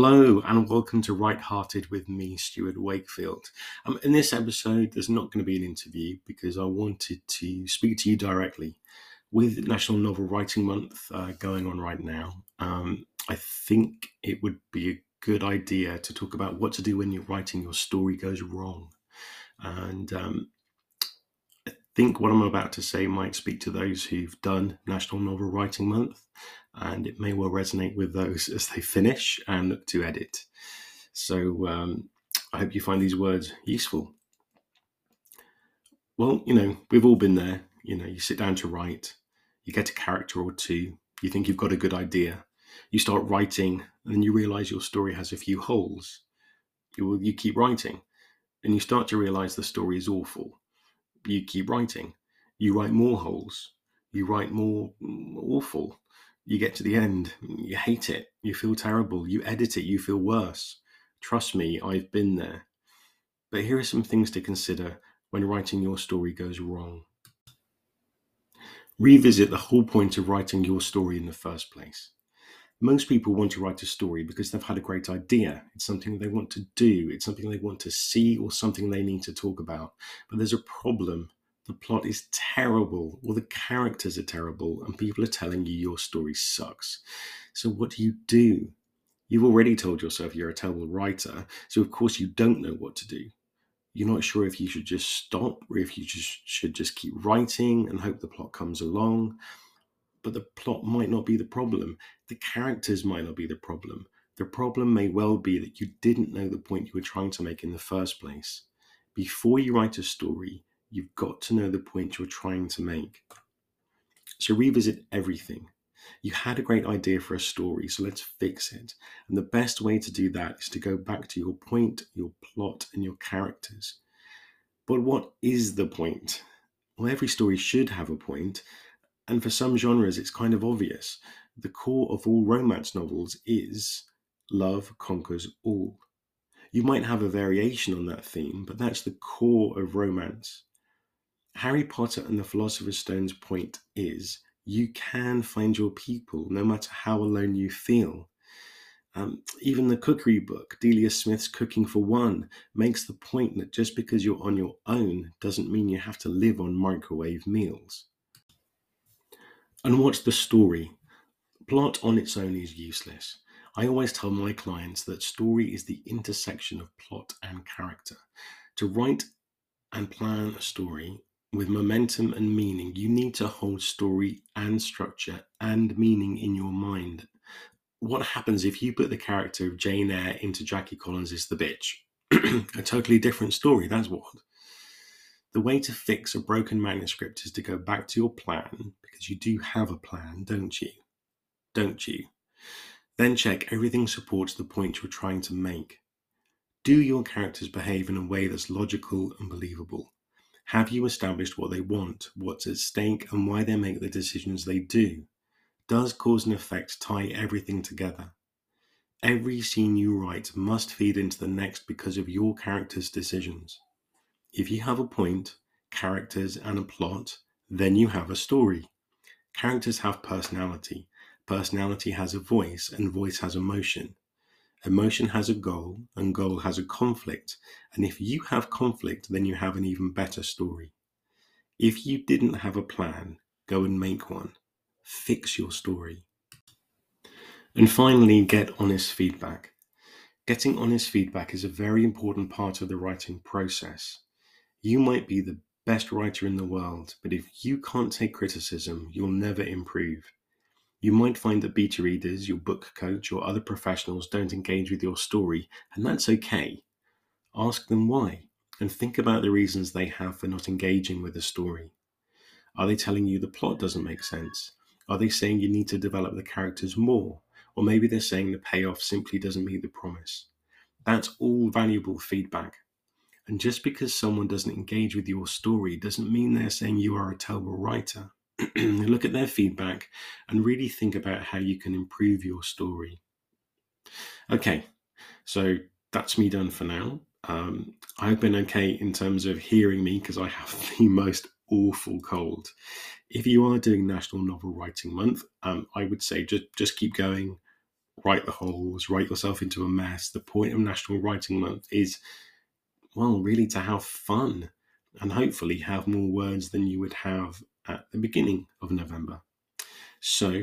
Hello and welcome to Write-Hearted with me, Stuart Wakefield. In this episode, there's not going to be an interview because I wanted to speak to you directly. With National Novel Writing Month going on right now, I think it would be a good idea to talk about what to do when you're writing your story goes wrong. And I think what I'm about to say might speak to those who've done National Novel Writing Month, and it may well resonate with those as they finish and look to edit. So I hope you find these words useful. Well, you know, we've all been there. You know, you sit down to write, you get a character or two, you think you've got a good idea, you start writing, and then you realize your story has a few holes. You keep writing, and you start to realize the story is awful. You keep writing, you write more holes, you write more awful. You get to the end, you hate it, you feel terrible, you edit it, you feel worse. Trust me, I've been there. But here are some things to consider when writing your story goes wrong. Revisit the whole point of writing your story in the first place. Most people want to write a story because they've had a great idea. It's something they want to do, it's something they want to see, or something they need to talk about. But there's a problem. The plot is terrible, or the characters are terrible, and people are telling you your story sucks. So what do? You've already told yourself you're a terrible writer, so of course you don't know what to do. You're not sure if you should just stop, or if you should just keep writing and hope the plot comes along. But the plot might not be the problem. The characters might not be the problem. The problem may well be that you didn't know the point you were trying to make in the first place. Before you write a story, you've got to know the point you're trying to make. So revisit everything. You had a great idea for a story, so let's fix it. And the best way to do that is to go back to your point, your plot, and your characters. But what is the point? Well, every story should have a point, and for some genres, it's kind of obvious. The core of all romance novels is love conquers all. You might have a variation on that theme, but that's the core of romance. Harry Potter and the Philosopher's Stone's point is you can find your people no matter how alone you feel. Even the cookery book, Delia Smith's Cooking for One, makes the point that just because you're on your own doesn't mean you have to live on microwave meals. And what's the story? Plot on its own is useless. I always tell my clients that story is the intersection of plot and character. To write and plan a story with momentum and meaning, you need to hold story and structure and meaning in your mind. What happens if you put the character of Jane Eyre into Jackie Collins's The Bitch? A totally different story, that's what. The way to fix a broken manuscript is to go back to your plan, because you do have a plan, don't you? Then check everything supports the point you're trying to make. Do your characters behave in a way that's logical and believable? Have you established what they want, what's at stake, and why they make the decisions they do? Does cause and effect tie everything together? Every scene you write must feed into the next because of your character's decisions. If you have a point, characters, and a plot, then you have a story. Characters have personality. Personality has a voice, and voice has emotion. Emotion has a goal, and goal has a conflict, and if you have conflict, then you have an even better story. If you didn't have a plan, go and make one. Fix your story. And finally, get honest feedback. Getting honest feedback is a very important part of the writing process. You might be the best writer in the world, but if you can't take criticism, you'll never improve. You might find that beta readers, your book coach, or other professionals don't engage with your story, and that's okay. Ask them why, and think about the reasons they have for not engaging with the story. Are they telling you the plot doesn't make sense? Are they saying you need to develop the characters more? Or maybe they're saying the payoff simply doesn't meet the promise. That's all valuable feedback. And just because someone doesn't engage with your story doesn't mean they're saying you are a terrible writer. Look at their feedback and really think about how you can improve your story. Okay, so that's me done for now. I've been okay in terms of hearing me because I have the most awful cold. If you are doing National Novel Writing Month, I would say just keep going. write the holes, write yourself into a mess. The point of National Writing Month is, well, really to have fun and hopefully have more words than you would have at the beginning of November. So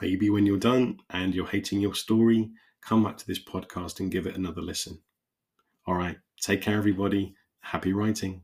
maybe when you're done and you're hating your story, come back to this podcast and give it another listen. All right, take care, everybody. Happy writing.